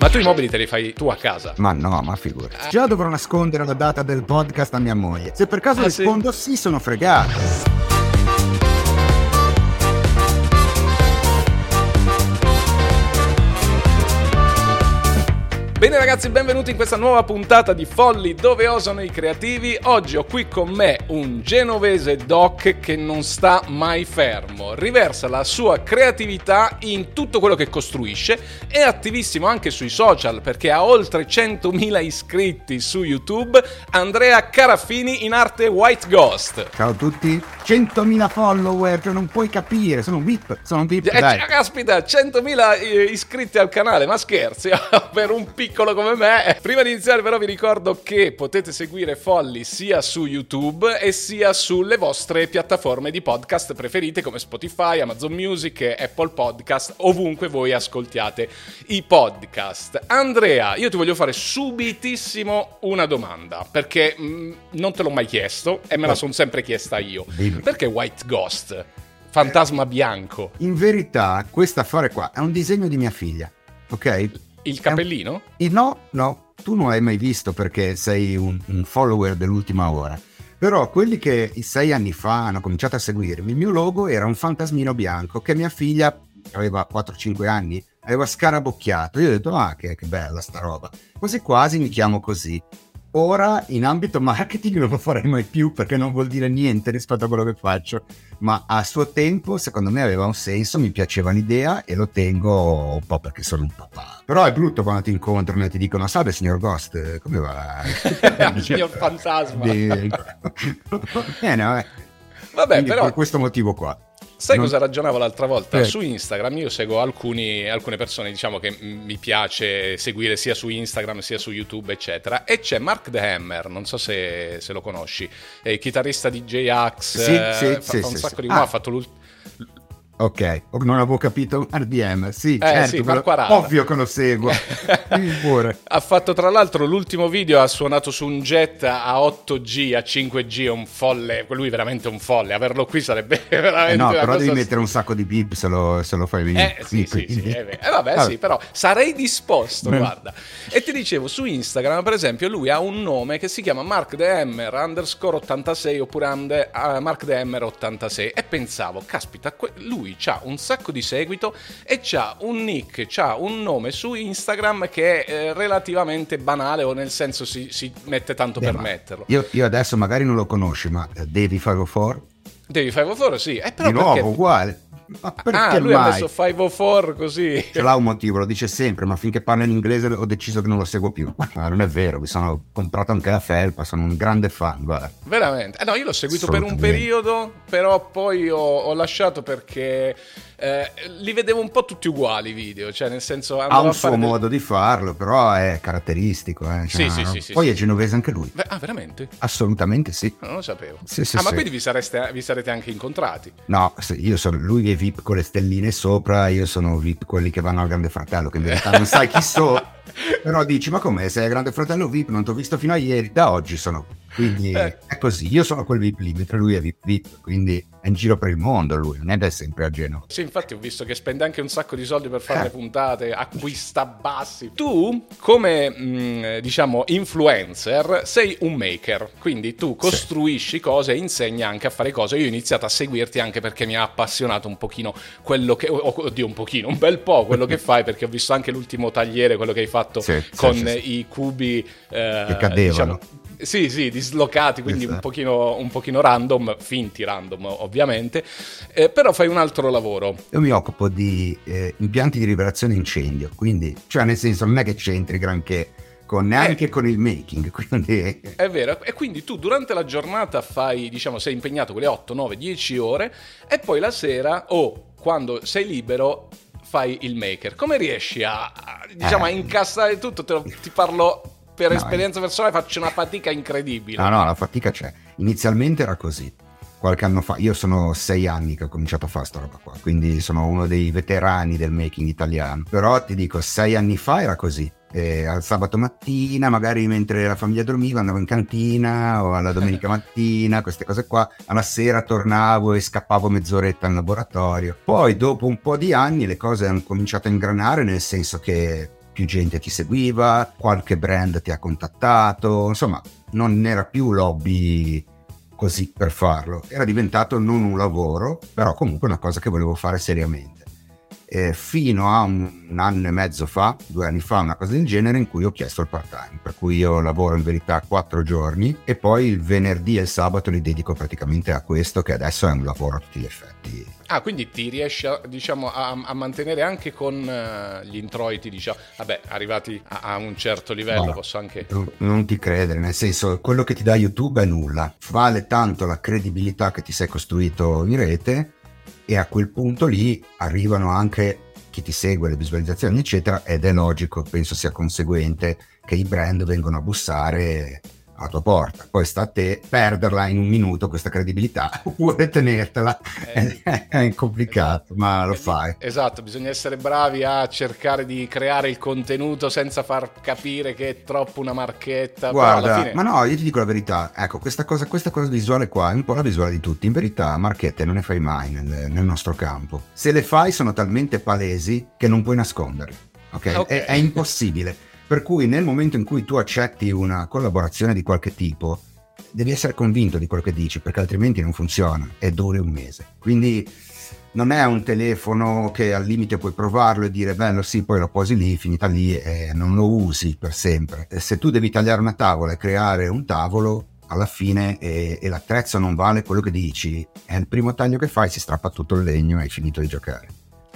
Ma tu i mobili te li fai tu a casa? Ma no, ma figurati. Già dovrò nascondere la data del podcast a mia moglie. Se per caso rispondo sì, sono fregato. Bene ragazzi, benvenuti in questa nuova puntata di Folli, dove osano i creativi. Oggi ho qui con me un genovese doc che non sta mai fermo, riversa la sua creatività in tutto quello che costruisce, è attivissimo anche sui social perché ha oltre 100.000 iscritti su YouTube. Andrea Caraffini, in arte White Ghost. Ciao a tutti, 100.000 follower, cioè non puoi capire, sono un VIP, dai. Caspita, 100.000 iscritti al canale, ma scherzi, per un piccolo come me. Prima di iniziare però vi ricordo che potete seguire Folli sia su YouTube e sia sulle vostre piattaforme di podcast preferite come Spotify, Amazon Music, Apple Podcast, ovunque voi ascoltiate i podcast. Andrea, io ti voglio fare subitissimo una domanda perché non te l'ho mai chiesto e me la sono sempre chiesta io. Perché White Ghost? Fantasma bianco. In verità questo affare qua è un disegno di mia figlia, ok? Il cappellino? No, tu non l'hai mai visto perché sei un follower dell'ultima ora. Però quelli che 6 anni fa hanno cominciato a seguirmi, il mio logo era un fantasmino bianco che mia figlia, aveva 4-5 anni, aveva scarabocchiato. Io ho detto, che bella sta roba. Quasi quasi mi chiamo così. Ora in ambito marketing non lo farei mai più perché non vuol dire niente rispetto a quello che faccio, ma a suo tempo secondo me aveva un senso, mi piaceva l'idea e lo tengo un po' perché sono un papà. Però è brutto quando ti incontrano e ti dicono salve signor Ghost, come va? Signor fantasma. Vabbè, però per questo motivo qua. Sai cosa ragionavo l'altra volta? Su Instagram io seguo alcune persone, diciamo, che mi piace seguire sia su Instagram sia su YouTube, eccetera. E c'è Mark The Hammer, non so se lo conosci, è il chitarrista di J-AX, ha fatto un sacco di... Ha fatto l'ultimo... Ok, non avevo capito. RDM, certo, ovvio che lo seguo. Ha fatto tra l'altro l'ultimo video, ha suonato su un jet a 8G, a 5G, è un folle, lui è veramente un folle, averlo qui sarebbe veramente una però cosa... devi mettere un sacco di bip se lo fai venire. Però sarei disposto, guarda. E ti dicevo, su Instagram per esempio lui ha un nome che si chiama MarkDemmer _86 oppure MarkDemmer 86 e pensavo, caspita, lui c'ha un sacco di seguito e c'ha un nick, c'ha un nome su Instagram che è relativamente banale, o nel senso si mette tanto per metterlo. Io adesso magari non lo conosci, ma Davey 504 sì, però di nuovo perché... uguale. Ma perché lui ha messo 504 così? Ce l'ha un motivo, lo dice sempre, ma finché parla in inglese ho deciso che non lo seguo più. Ma non è vero, mi sono comprato anche la felpa, sono un grande fan, guarda. Veramente? No, io l'ho seguito per un periodo, però poi ho lasciato perché li vedevo un po' tutti uguali i video, cioè nel senso... Ha un suo modo di farlo, però è caratteristico. Poi è genovese anche lui. Ah, veramente? Assolutamente sì. Non lo sapevo. Ma quindi vi sarete anche incontrati? No, io sono... Lui è VIP con le stelline sopra, io sono VIP quelli che vanno al Grande Fratello, che in realtà non sai chi sono. Però dici, ma com'è, sei al Grande Fratello VIP, non t'ho visto fino a ieri, da oggi sono, quindi è così, io sono quel VIP lì, mentre lui è VIP, quindi è in giro per il mondo lui, non è sempre a Genova. Sì, infatti ho visto che spende anche un sacco di soldi per fare le puntate, acquista bassi. Tu, come diciamo influencer, sei un maker, quindi tu costruisci cose e insegni anche a fare cose. Io ho iniziato a seguirti anche perché mi ha appassionato un pochino quello che, un bel po' quello che fai, perché ho visto anche l'ultimo tagliere, quello che hai fatto con i cubi che cadevano, diciamo, dislocati, quindi un pochino random, finti random ovviamente, però fai un altro lavoro. Io mi occupo di impianti di liberazione incendio, quindi cioè nel senso non è che c'entri granché con il making, quindi... È vero, e quindi tu durante la giornata fai, diciamo, sei impegnato quelle 8, 9, 10 ore e poi la sera quando sei libero fai il maker. Come riesci a incastrare tutto? Ti parlo per esperienza personale, faccio una fatica incredibile. No, la fatica c'è. Inizialmente era così. Qualche anno fa, io sono 6 anni che ho cominciato a fare sta roba qua, quindi sono uno dei veterani del making italiano. Però ti dico, 6 anni fa era così. Al sabato mattina, magari mentre la famiglia dormiva, andavo in cantina, o alla domenica mattina, queste cose qua. Alla sera tornavo e scappavo mezz'oretta al laboratorio. Poi dopo un po' di anni le cose hanno cominciato a ingranare, nel senso che più gente ti seguiva, qualche brand ti ha contattato, insomma non era più l'hobby così per farlo, era diventato non un lavoro, però comunque una cosa che volevo fare seriamente. Fino a un anno e mezzo fa, 2 anni fa, una cosa del genere, in cui ho chiesto il part-time, per cui io lavoro in verità 4 giorni e poi il venerdì e il sabato li dedico praticamente a questo, che adesso è un lavoro a tutti gli effetti. Ah, quindi ti riesci a, diciamo, a mantenere anche con gli introiti, diciamo, vabbè, arrivati a un certo livello, no, posso anche... Non ti credere, nel senso, quello che ti dà YouTube è nulla, vale tanto la credibilità che ti sei costruito in rete, e a quel punto lì arrivano anche chi ti segue, le visualizzazioni eccetera, ed è logico, penso sia conseguente che i brand vengano a bussare alla tua porta. Poi sta a te perderla in 1 minuto questa credibilità oppure tenertela, è complicato, esatto, ma lo fai. Esatto, bisogna essere bravi a cercare di creare il contenuto senza far capire che è troppo una marchetta. Guarda, però alla fine... ma no, io ti dico la verità, ecco, questa cosa visuale qua è un po' la visuale di tutti, in verità marchette non ne fai mai nel nostro campo, se le fai sono talmente palesi che non puoi nasconderle, okay? È impossibile. Per cui nel momento in cui tu accetti una collaborazione di qualche tipo, devi essere convinto di quello che dici, perché altrimenti non funziona e dura 1 mese. Quindi non è un telefono che al limite puoi provarlo e dire bello sì, poi lo posi lì, finita lì, e non lo usi per sempre. E se tu devi tagliare una tavola e creare un tavolo, alla fine e l'attrezzo non vale quello che dici, è il primo taglio che fai, si strappa tutto il legno e hai finito di giocare.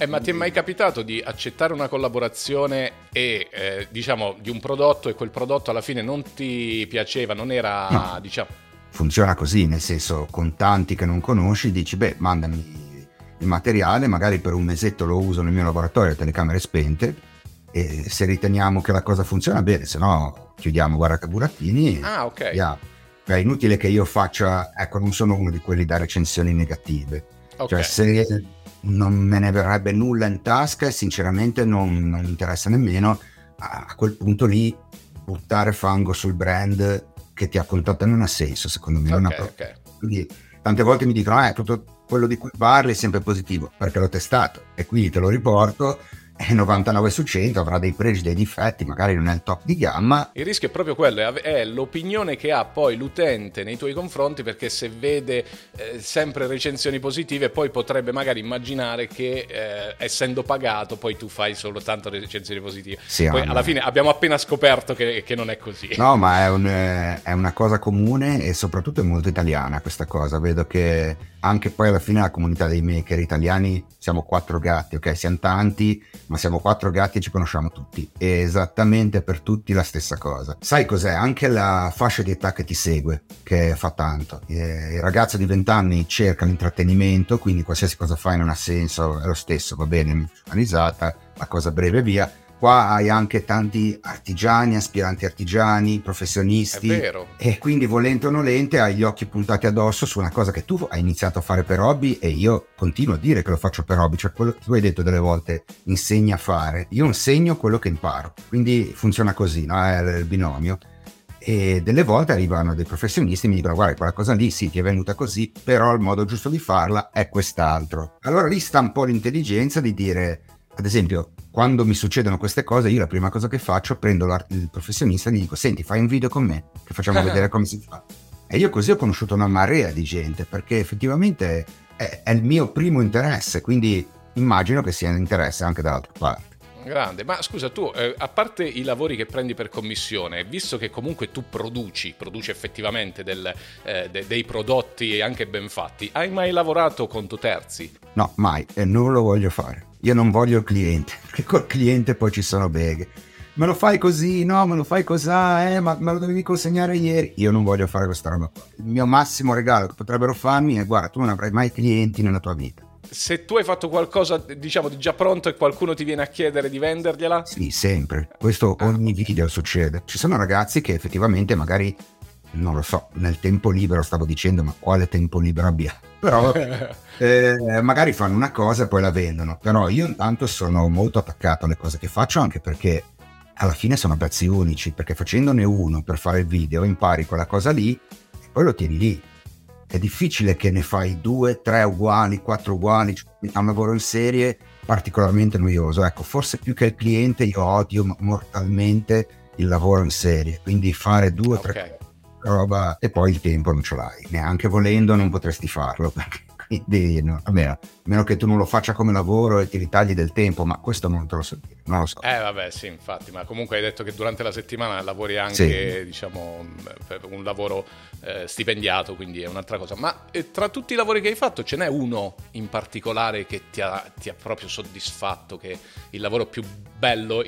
Ma ti è mai capitato di accettare una collaborazione e diciamo di un prodotto e quel prodotto alla fine non ti piaceva, non era, no, diciamo... Funziona così, nel senso, con tanti che non conosci dici beh, mandami il materiale, magari per 1 mesetto lo uso nel mio laboratorio a telecamere spente e se riteniamo che la cosa funziona bene, se no chiudiamo Burattini. Ah, ok. Yeah. È inutile che io faccia, ecco, non sono uno di quelli da recensioni negative. Okay. Cioè se non me ne verrebbe nulla in tasca e sinceramente non interessa nemmeno, a quel punto lì buttare fango sul brand che ti ha contattato non ha senso, secondo me. Okay. Quindi tante volte mi dicono tutto quello di cui parli è sempre positivo perché l'ho testato e quindi te lo riporto e 99 su 100 avrà dei pregi, dei difetti, magari non è il top di gamma. Il rischio è proprio quello, è l'opinione che ha poi l'utente nei tuoi confronti, perché se vede sempre recensioni positive poi potrebbe magari immaginare che essendo pagato poi tu fai soltanto recensioni positive. Sì, poi alla fine abbiamo appena scoperto che non è così. No, ma è una cosa comune e soprattutto è molto italiana questa cosa, vedo che anche poi alla fine la comunità dei maker italiani, siamo 4 gatti, ok? Siamo tanti, ma siamo 4 gatti e ci conosciamo tutti, è esattamente per tutti la stessa cosa. Sai cos'è? Anche la fascia di età che ti segue, che fa tanto. Il ragazzo di 20 anni cerca l'intrattenimento, quindi qualsiasi cosa fai non ha senso, è lo stesso, va bene, mi fa una risata, la cosa breve via. Qua hai anche tanti artigiani, aspiranti artigiani, professionisti. È vero. E quindi volente o nolente hai gli occhi puntati addosso su una cosa che tu hai iniziato a fare per hobby, e io continuo a dire che lo faccio per hobby, cioè quello che tu hai detto delle volte, insegna a fare, io insegno quello che imparo, quindi funziona così, no? È il binomio. E delle volte arrivano dei professionisti e mi dicono guarda quella cosa lì sì ti è venuta così, però il modo giusto di farla è quest'altro. Allora lì sta un po' l'intelligenza di dire, ad esempio, quando mi succedono queste cose, io la prima cosa che faccio, prendo il professionista e gli dico senti, fai un video con me, che facciamo vedere come si fa. E io così ho conosciuto una marea di gente, perché effettivamente è il mio primo interesse, quindi immagino che sia un interesse anche dall'altra parte. Grande, ma scusa tu, a parte i lavori che prendi per commissione, visto che comunque tu produci effettivamente dei prodotti anche ben fatti, hai mai lavorato con tu terzi? No, mai, e non lo voglio fare. Io non voglio il cliente, perché col cliente poi ci sono beghe. Me lo fai così, no, me lo fai cos'ha, ma me lo dovevi consegnare ieri. Io non voglio fare questa roba qua. Il mio massimo regalo che potrebbero farmi è guarda, tu non avrai mai clienti nella tua vita. Se tu hai fatto qualcosa, diciamo, di già pronto e qualcuno ti viene a chiedere di vendergliela? Sì, sempre. Questo ogni video succede. Ci sono ragazzi che effettivamente magari, non lo so, nel tempo libero, stavo dicendo, ma quale tempo libero abbia? Però magari fanno una cosa e poi la vendono. Però io intanto sono molto attaccato alle cose che faccio, anche perché alla fine sono pezzi unici, perché facendone uno per fare il video impari quella cosa lì e poi lo tieni lì. È difficile che ne fai 2, 3 uguali, 4 uguali, cioè, è un lavoro in serie particolarmente noioso. Ecco, forse più che il cliente io odio mortalmente il lavoro in serie, quindi fare due o tre roba e poi il tempo non ce l'hai, neanche volendo non potresti farlo, perché quindi no, a meno che tu non lo faccia come lavoro e ti ritagli del tempo, ma questo non te lo so dire, non lo so. Vabbè, sì, infatti, ma comunque hai detto che durante la settimana lavori anche, sì, diciamo, per un lavoro stipendiato, quindi è un'altra cosa. Ma tra tutti i lavori che hai fatto ce n'è uno in particolare che ti ha proprio soddisfatto, che il lavoro più bello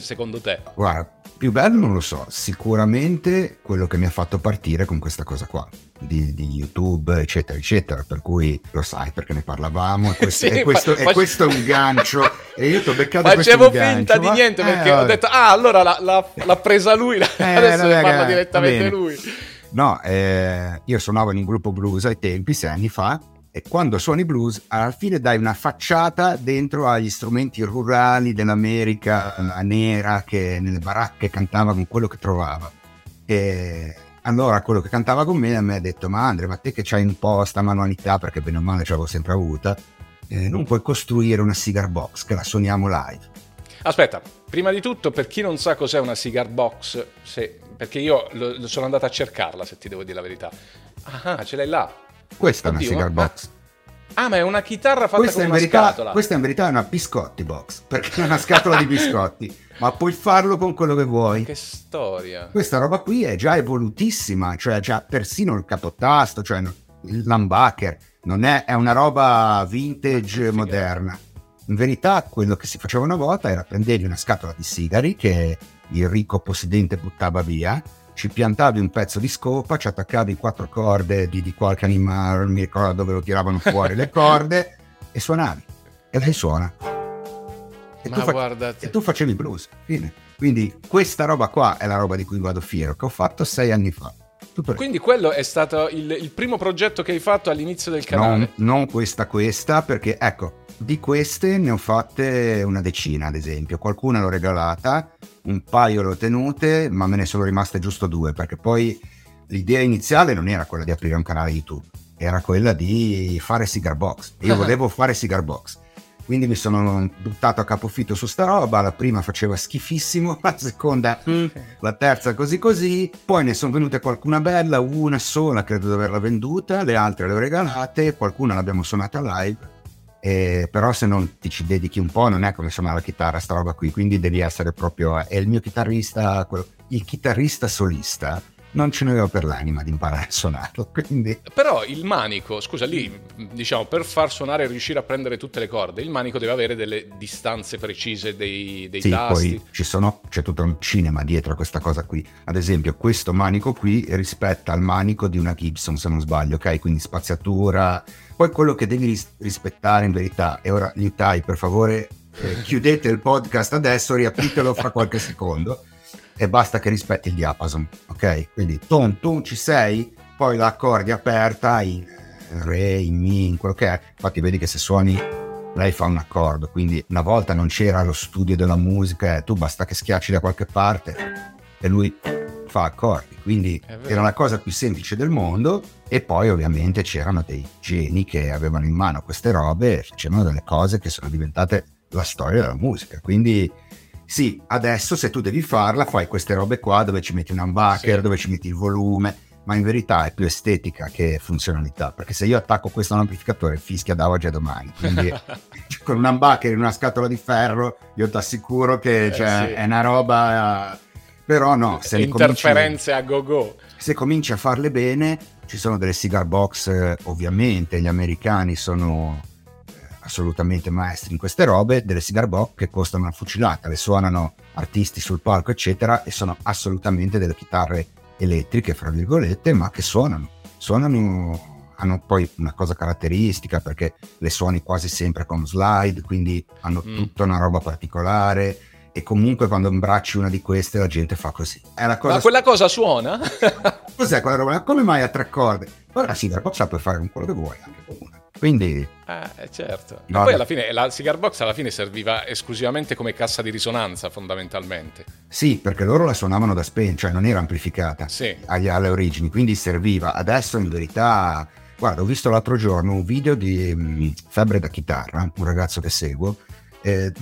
secondo te? Guarda, più bello non lo so, sicuramente quello che mi ha fatto partire con questa cosa qua di YouTube eccetera eccetera, per cui lo sai perché ne parlavamo e questo, sì, questo è un gancio e io ti ho beccato facevo finta gancio, di niente perché ho detto allora l'ha presa lui, adesso ne parla direttamente lui. No, io suonavo in un gruppo blues ai tempi, 6 anni fa, e quando suoni blues alla fine dai una facciata dentro agli strumenti rurali dell'America nera che nelle baracche cantava con quello che trovava. E allora quello che cantava con me ha detto: ma Andrea, ma te che c'hai un po' sta manualità, perché bene o male ce l'avevo sempre avuta, non puoi costruire una cigar box che la suoniamo live? Aspetta, prima di tutto, per chi non sa cos'è una cigar box, perché io sono andato a cercarla, se ti devo dire la verità. Ah, ce l'hai là? Questa è una cigar box. Ma è una chitarra fatta con una scatola. Questa in verità è una biscotti box, perché è una scatola di biscotti, ma puoi farlo con quello che vuoi. Che storia! Questa roba qui è già evolutissima, cioè già persino il capotasto, cioè il humbucker, non è una roba vintage moderna. In verità quello che si faceva una volta era prendergli una scatola di sigari che il ricco possidente buttava via, ci piantavi un pezzo di scopa, ci attaccavi 4 corde di qualche animale, non mi ricordo dove lo tiravano fuori le corde, e suonavi. E lei suona. E tu facevi blues. Fine. Quindi questa roba qua è la roba di cui vado fiero, che ho fatto 6 anni fa. Quindi quello è stato il primo progetto che hai fatto all'inizio del canale? Non questa, perché ecco, di queste ne ho fatte una decina, ad esempio. Qualcuna l'ho regalata, un paio l'ho tenute, ma me ne sono rimaste giusto 2, perché poi l'idea iniziale non era quella di aprire un canale YouTube, era quella di fare cigar box. Io volevo fare cigar box, quindi mi sono buttato a capofitto su sta roba. La prima faceva schifissimo, la seconda la terza così, poi ne sono venute qualcuna bella, una sola credo di averla venduta, le altre le ho regalate, qualcuna l'abbiamo suonata live. Però se non ti ci dedichi un po' non è come suonare la chitarra sta roba qui, quindi devi essere proprio il chitarrista solista non ce n'aveva per l'anima di imparare a suonarlo, quindi. Però il manico, scusa, lì diciamo, per far suonare e riuscire a prendere tutte le corde, il manico deve avere delle distanze precise dei sì, tasti. Poi c'è tutto un cinema dietro a questa cosa qui. Ad esempio questo manico qui rispetta al manico di una Gibson, se non sbaglio, ok? Quindi spaziatura. Poi quello che devi rispettare in verità, e ora gli tai, per favore, chiudete il podcast adesso, riapritelo fra qualche secondo, e basta che rispetti il diapason, ok? Quindi ton ton ci sei, poi l'accordi aperta in re, in mi, in quello che è. Infatti vedi che se suoni lei fa un accordo, quindi una volta non c'era lo studio della musica, tu basta che schiacci da qualche parte e lui fa accordi, quindi era la cosa più semplice del mondo. E poi ovviamente c'erano dei geni che avevano in mano queste robe e facevano delle cose che sono diventate la storia della musica, quindi sì, adesso se tu devi farla fai queste robe qua dove ci metti un humbucker, sì, dove ci metti il volume, ma in verità è più estetica che funzionalità, perché se io attacco questo a un amplificatore fischia da oggi a domani, quindi con un humbucker in una scatola di ferro io ti assicuro che sì, è una roba. Però no, se interferenze a go-go. Se cominci a farle bene, ci sono delle cigar box, ovviamente gli americani sono assolutamente maestri in queste robe, delle cigar box che costano una fucilata, le suonano artisti sul palco eccetera, e sono assolutamente delle chitarre elettriche fra virgolette, ma che suonano, hanno poi una cosa caratteristica perché le suoni quasi sempre con slide, quindi hanno tutta una roba particolare. E comunque quando imbracci una di queste la gente fa così. Ma quella cosa suona? Cos'è quella roba? Come mai a 3 corde? Allora la cigar box puoi fare con quello che vuoi, anche con una. Quindi certo. Ma poi alla fine la cigar box serviva esclusivamente come cassa di risonanza, fondamentalmente. Sì, perché loro la suonavano da spento, cioè non era amplificata alle origini, quindi serviva. Adesso in verità Guarda, ho visto l'altro giorno un video di Febbre da Chitarra, un ragazzo che seguo,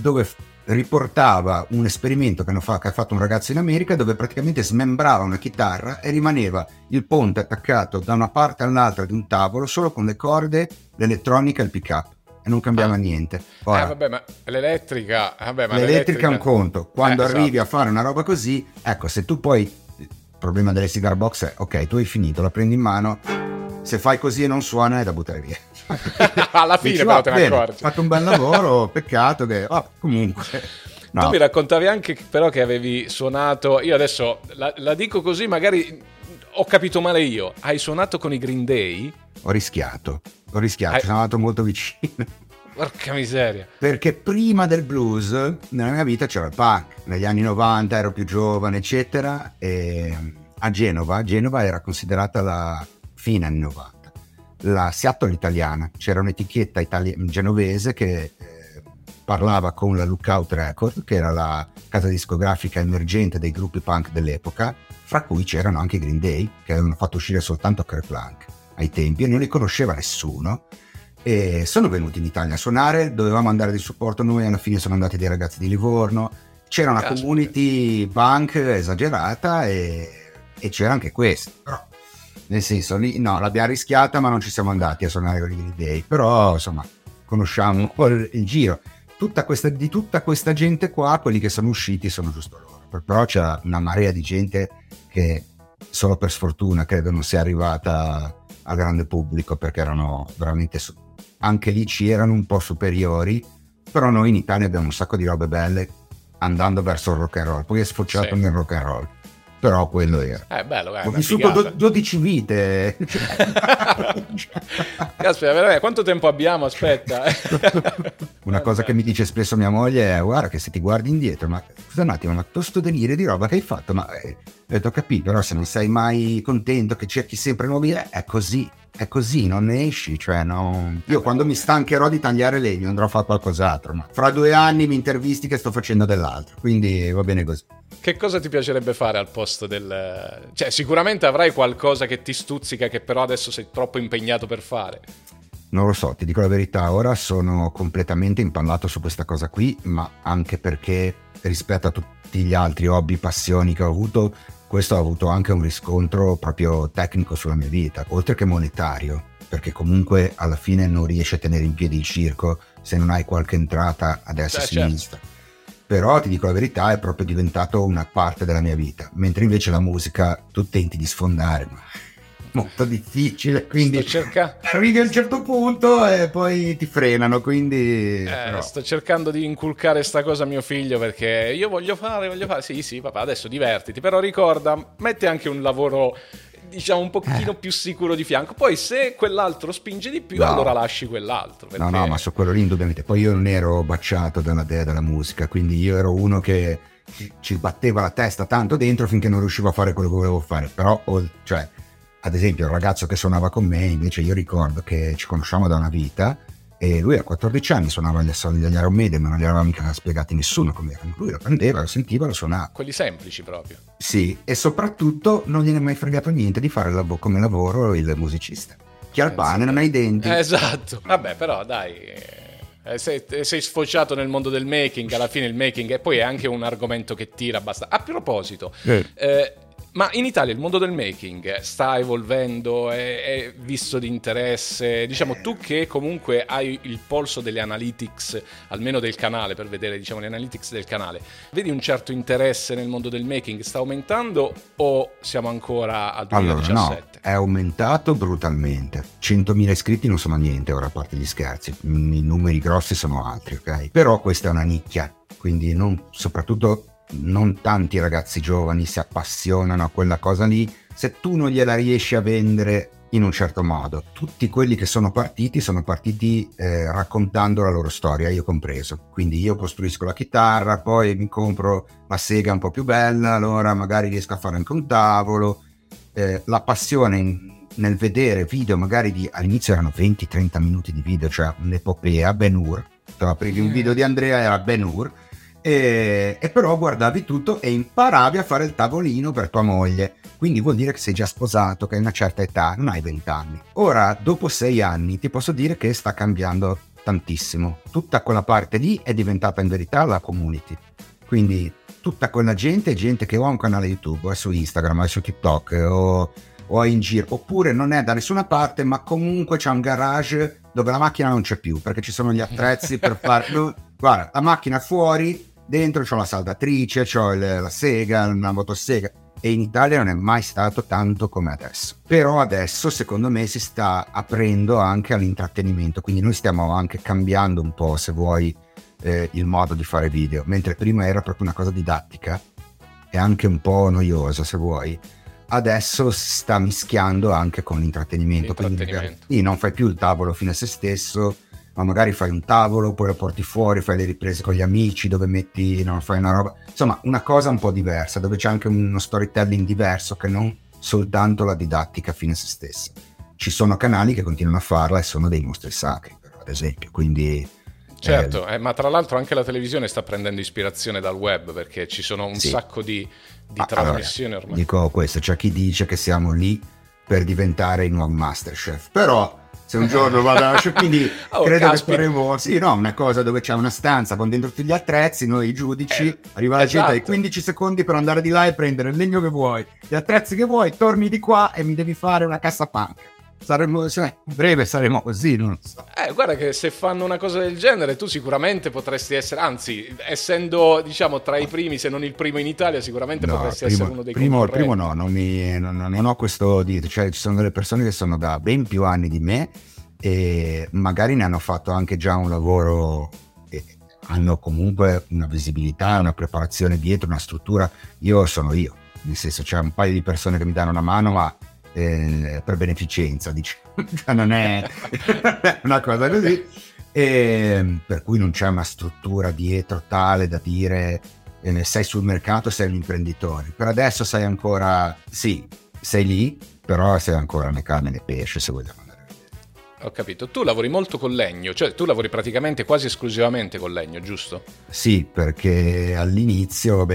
dove riportava un esperimento che ha fatto un ragazzo in America, dove praticamente smembrava una chitarra e rimaneva il ponte attaccato da una parte all'altra di un tavolo solo con le corde, l'elettronica e il pick up, e non cambiava niente. Ora, vabbè, ma l'elettrica, l'elettrica è un conto, quando arrivi a fare una roba così, ecco, se tu poi, il problema delle cigar box è, ok, tu hai finito, la prendi in mano, se fai così e non suona è da buttare via. Alla fine però te ne accorgi. Fatto un bel lavoro, peccato che comunque no. Tu mi raccontavi anche però che avevi suonato, io adesso la dico così, magari ho capito male io, hai suonato con i Green Day? Ho rischiato, sono andato molto vicino. Porca miseria. Perché prima del blues nella mia vita c'era il punk, negli anni 90 ero più giovane eccetera, e a Genova era considerata la fine anni 90 la Seattle italiana, c'era un'etichetta genovese che parlava con la Lookout Record, che era la casa discografica emergente dei gruppi punk dell'epoca, fra cui c'erano anche i Green Day, che avevano fatto uscire soltanto Kerplunk ai tempi e non li conosceva nessuno, e sono venuti in Italia a suonare, dovevamo andare di supporto noi, alla fine sono andati dei ragazzi di Livorno, c'era una community punk esagerata e c'era anche questo, però nel senso lì no, l'abbiamo rischiata, ma non ci siamo andati a suonare con i Green Day, però insomma conosciamo un po' il giro, tutta questa gente qua, quelli che sono usciti sono giusto loro, però c'è una marea di gente che solo per sfortuna credo non sia arrivata al grande pubblico, perché erano veramente anche lì ci erano un po' superiori, però noi in Italia abbiamo un sacco di robe belle andando verso il rock and roll, poi è sfociato nel rock and roll, però quello era bello, ho vissuto 12 vite. Aspetta, quanto tempo abbiamo? Aspetta. Una cosa che mi dice spesso mia moglie è: guarda che se ti guardi indietro, ma scusa un attimo, ma tutto sto delirio di roba che hai fatto, ma ho capito, però se non sei mai contento, che cerchi sempre nuovi, è così, non ne esci, cioè no. Io quando mi stancherò di tagliare legno andrò a fare qualcos'altro, ma fra 2 anni mi intervisti che sto facendo dell'altro, quindi va bene così. Che cosa ti piacerebbe fare al posto del... cioè sicuramente avrai qualcosa che ti stuzzica, che però adesso sei troppo impegnato per fare. Non lo so, ti dico la verità, ora sono completamente impannato su questa cosa qui, ma anche perché rispetto a tutti gli altri hobby, passioni che ho avuto, questo ha avuto anche un riscontro proprio tecnico sulla mia vita, oltre che monetario, perché comunque alla fine non riesci a tenere in piedi il circo se non hai qualche entrata a destra e a sinistra. Certo. Però ti dico la verità, è proprio diventato una parte della mia vita, mentre invece la musica tu tenti di sfondare, ma molto difficile, quindi arrivi a un certo punto e poi ti frenano, quindi sto cercando di inculcare sta cosa a mio figlio, perché io voglio fare sì papà, adesso divertiti, però ricorda, metti anche un lavoro diciamo un pochino più sicuro di fianco, poi se quell'altro spinge di più allora lasci quell'altro, perché... no ma su quello lì indubbiamente, poi io non ero baciato dalla dea della musica, quindi io ero uno che ci batteva la testa tanto dentro finché non riuscivo a fare quello che volevo fare, però cioè ad esempio il ragazzo che suonava con me invece, io ricordo che ci conosciamo da una vita e lui a 14 anni suonava gli assoli degli Iron Maiden, ma non gli aveva mica spiegati nessuno come erano, lui lo prendeva, lo sentiva, lo suonava, quelli semplici proprio, sì, e soprattutto non gliene è mai fregato niente di fare come lavoro il musicista, chi ha il pane non ha i denti, esatto, vabbè, però dai, sei sfociato nel mondo del making, alla fine il making e poi è anche un argomento che tira abbastanza. A proposito ma in Italia il mondo del making sta evolvendo, è visto di interesse, diciamo tu che comunque hai il polso delle analytics, almeno del canale, per vedere diciamo le analytics del canale, vedi un certo interesse nel mondo del making, sta aumentando o siamo ancora al 2017? Allora, no, è aumentato brutalmente, 100.000 iscritti non sono niente ora, a parte gli scherzi, i numeri grossi sono altri, ok? Però questa è una nicchia, quindi soprattutto non tanti ragazzi giovani si appassionano a quella cosa lì, se tu non gliela riesci a vendere in un certo modo. Tutti quelli che sono partiti raccontando la loro storia, io compreso, quindi io costruisco la chitarra, poi mi compro la sega un po' più bella, allora magari riesco a fare anche un tavolo, la passione nel vedere video, magari all'inizio erano 20-30 minuti di video, cioè un'epopea, Ben-Hur, tu aprivi un video di Andrea, era Ben-Hur, e però guardavi tutto e imparavi a fare il tavolino per tua moglie, Quindi vuol dire che sei già sposato, che hai una certa età, non hai 20 anni. Ora, dopo 6 anni, ti posso dire che sta cambiando tantissimo. Tutta quella parte lì è diventata in verità la community. Quindi tutta quella gente che o ha un canale YouTube, o è su Instagram, o è su TikTok, o è in giro, oppure non è da nessuna parte, ma comunque c'è un garage dove la macchina non c'è più, perché ci sono gli attrezzi per farlo. Guarda, la macchina fuori, dentro c'ho la saldatrice, c'ho la sega, una motosega. E in Italia non è mai stato tanto come adesso. Però adesso, secondo me, si sta aprendo anche all'intrattenimento. Quindi noi stiamo anche cambiando un po', se vuoi, il modo di fare video. Mentre prima era proprio una cosa didattica e anche un po' noiosa, se vuoi. Adesso si sta mischiando anche con l'intrattenimento. Quindi non fai più il tavolo fino a se stesso, ma magari fai un tavolo, poi lo porti fuori, fai le riprese con gli amici, dove metti, non fai una roba, insomma una cosa un po' diversa, dove c'è anche uno storytelling diverso che non soltanto la didattica fino a se stessa. Ci sono canali che continuano a farla e sono dei mostri sacri, però, ad esempio, quindi... Certo, ma tra l'altro anche la televisione sta prendendo ispirazione dal web, perché ci sono un sacco di trasmissioni ormai. Dico questo, c'è chi dice che siamo lì per diventare il nuovo MasterChef, però... Se un giorno vado a quindi credo che faremo una cosa dove c'è una stanza con dentro tutti gli attrezzi, noi i giudici, arriva la gente ai 15 secondi per andare di là e prendere il legno che vuoi, gli attrezzi che vuoi, torni di qua e mi devi fare una cassa panca. Saremo, breve saremo così, non lo so. Guarda che se fanno una cosa del genere tu sicuramente potresti essere, anzi essendo diciamo tra i primi, se non il primo in Italia, sicuramente potresti essere uno dei concorrenti. Il primo non ho questo dito, cioè ci sono delle persone che sono da ben più anni di me e magari ne hanno fatto anche già un lavoro, hanno comunque una visibilità, una preparazione dietro, una struttura. Io, nel senso c'è un paio di persone che mi danno una mano, ma per beneficenza, non è una cosa così, per cui non c'è una struttura dietro tale da dire sei sul mercato, sei un imprenditore. Per adesso sei ancora sei lì, però sei ancora né carne né pesce, se vogliamo andare a vedere. Ho capito, tu lavori molto con legno, cioè tu lavori praticamente quasi esclusivamente con legno, giusto? Sì, perché all'inizio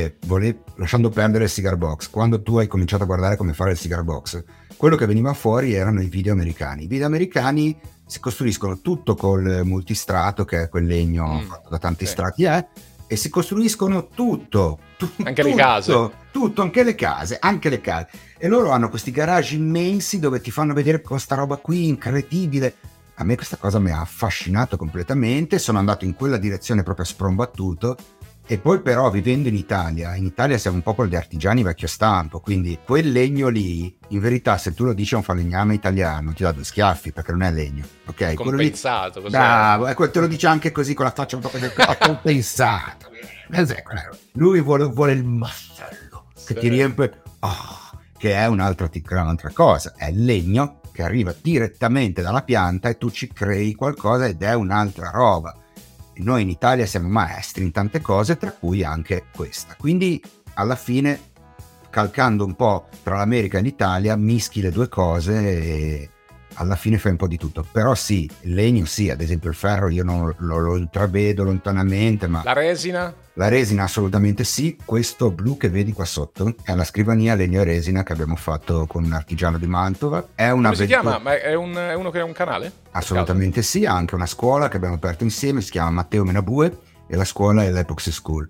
lasciando perdere il cigar box, quando tu hai cominciato a guardare come fare il cigar box, quello che veniva fuori erano i video americani. I video americani si costruiscono tutto col multistrato, che è quel legno fatto da tanti strati, e si costruiscono tutto, anche le case. E loro hanno questi garage immensi dove ti fanno vedere questa roba qui incredibile. A me questa cosa mi ha affascinato completamente, sono andato in quella direzione proprio sprombattuto. E poi però vivendo in Italia siamo un popolo di artigiani vecchio stampo, quindi quel legno lì, in verità se tu lo dici a un falegname italiano ti dà 2 schiaffi, perché non è legno, ok? Compensato. Quello lì, bravo, te lo dice anche così con la faccia un po' compensato. Lui vuole il massello che ti riempie, che è un'altra cosa, è il legno che arriva direttamente dalla pianta e tu ci crei qualcosa ed è un'altra roba. Noi in Italia siamo maestri in tante cose, tra cui anche questa. Quindi alla fine, calcando un po' tra l'America e l'Italia, mischi le due cose e alla fine fai un po' di tutto. Però sì, il legno sì, ad esempio il ferro io non lo intravedo lontanamente, ma... La resina? La resina assolutamente sì. Questo blu che vedi qua sotto è la scrivania legno e resina che abbiamo fatto con un artigiano di Mantova. Come si chiama? Ma è uno che ha un canale? Assolutamente sì, ha anche una scuola che abbiamo aperto insieme, si chiama Matteo Menabue e la scuola è l'Epoxy School.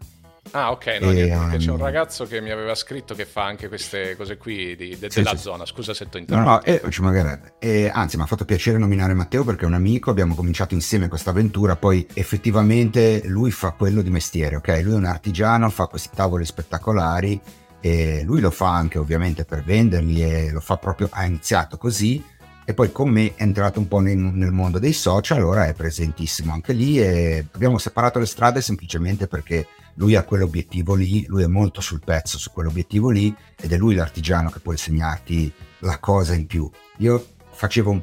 Ah, ok, no, perché c'è un ragazzo che mi aveva scritto che fa anche queste cose qui della zona. Scusa se ti interrompo. No, ci mancherebbe. Anzi, mi ha fatto piacere nominare Matteo perché è un amico, abbiamo cominciato insieme questa avventura, poi effettivamente lui fa quello di mestiere, ok? Lui è un artigiano, fa questi tavoli spettacolari e lui lo fa anche ovviamente per venderli e lo fa proprio, ha iniziato così e poi con me è entrato un po' nel mondo dei social, ora è presentissimo anche lì e abbiamo separato le strade semplicemente perché lui ha quell'obiettivo lì, lui è molto sul pezzo su quell'obiettivo lì ed è lui l'artigiano che può insegnarti la cosa in più. Io ho fatto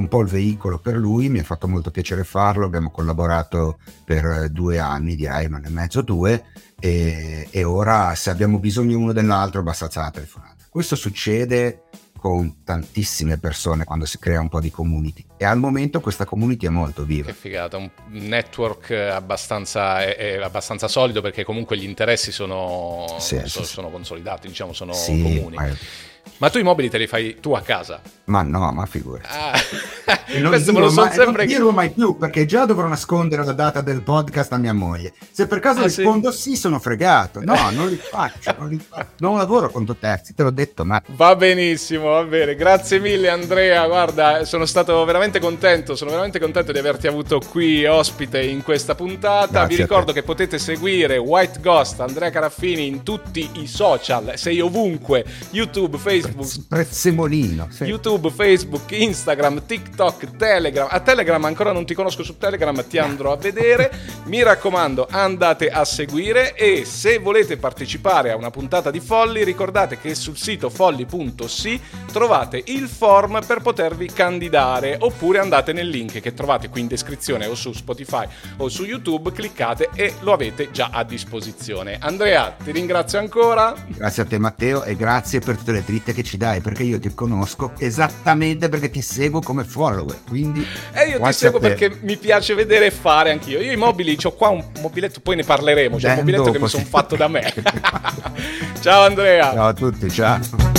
un po' il veicolo per lui, mi ha fatto molto piacere farlo, abbiamo collaborato per 2 anni, direi, 1,5, 2, e ora se abbiamo bisogno uno dell'altro basta alzare la telefonata. Questo succede con tantissime persone quando si crea un po' di community e al momento questa community è molto viva. Che figata, un network abbastanza solido perché comunque gli interessi sono consolidati, diciamo sono comuni. Ma tu i mobili te li fai tu a casa? Ma no, ma figurati. Questo me lo sono sempre... Non dirlo mai più, perché già dovrò nascondere la data del podcast a mia moglie. Se per caso rispondo sì, sono fregato. No, non li faccio. Non lavoro contro terzi, te l'ho detto, ma... Va benissimo, va bene. Grazie mille, Andrea. Guarda, sono stato veramente contento. Sono veramente contento di averti avuto qui ospite in questa puntata. Grazie. Vi ricordo che potete seguire White Ghost, Andrea Caraffini, in tutti i social. Sei ovunque. YouTube, Facebook... Prezzemolino, sì. YouTube, Facebook, Instagram, TikTok, Telegram. A Telegram ancora non ti conosco, su Telegram ti andrò a vedere. Mi raccomando, andate a seguire. E se volete partecipare a una puntata di Folli, ricordate che sul sito folli.si trovate il form per potervi candidare, oppure andate nel link che trovate qui in descrizione, o su Spotify o su YouTube, cliccate e lo avete già a disposizione. Andrea, ti ringrazio ancora. Grazie a te, Matteo, e grazie per tutte le dritte che ci dai, perché io ti conosco esattamente, perché ti seguo come follower, quindi io ti seguo perché mi piace vedere fare anch'io. Io i mobili, c'ho qua un mobiletto, poi ne parleremo, c'è un mobiletto dopo, che mi sono fatto da me. Ciao Andrea. Ciao a tutti, ciao.